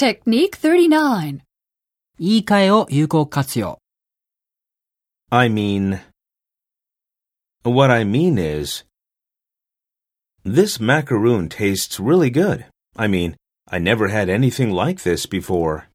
Technique 39. 言い換えを有効活用。What I mean is, this macaroon tastes really good. I never had anything like this before.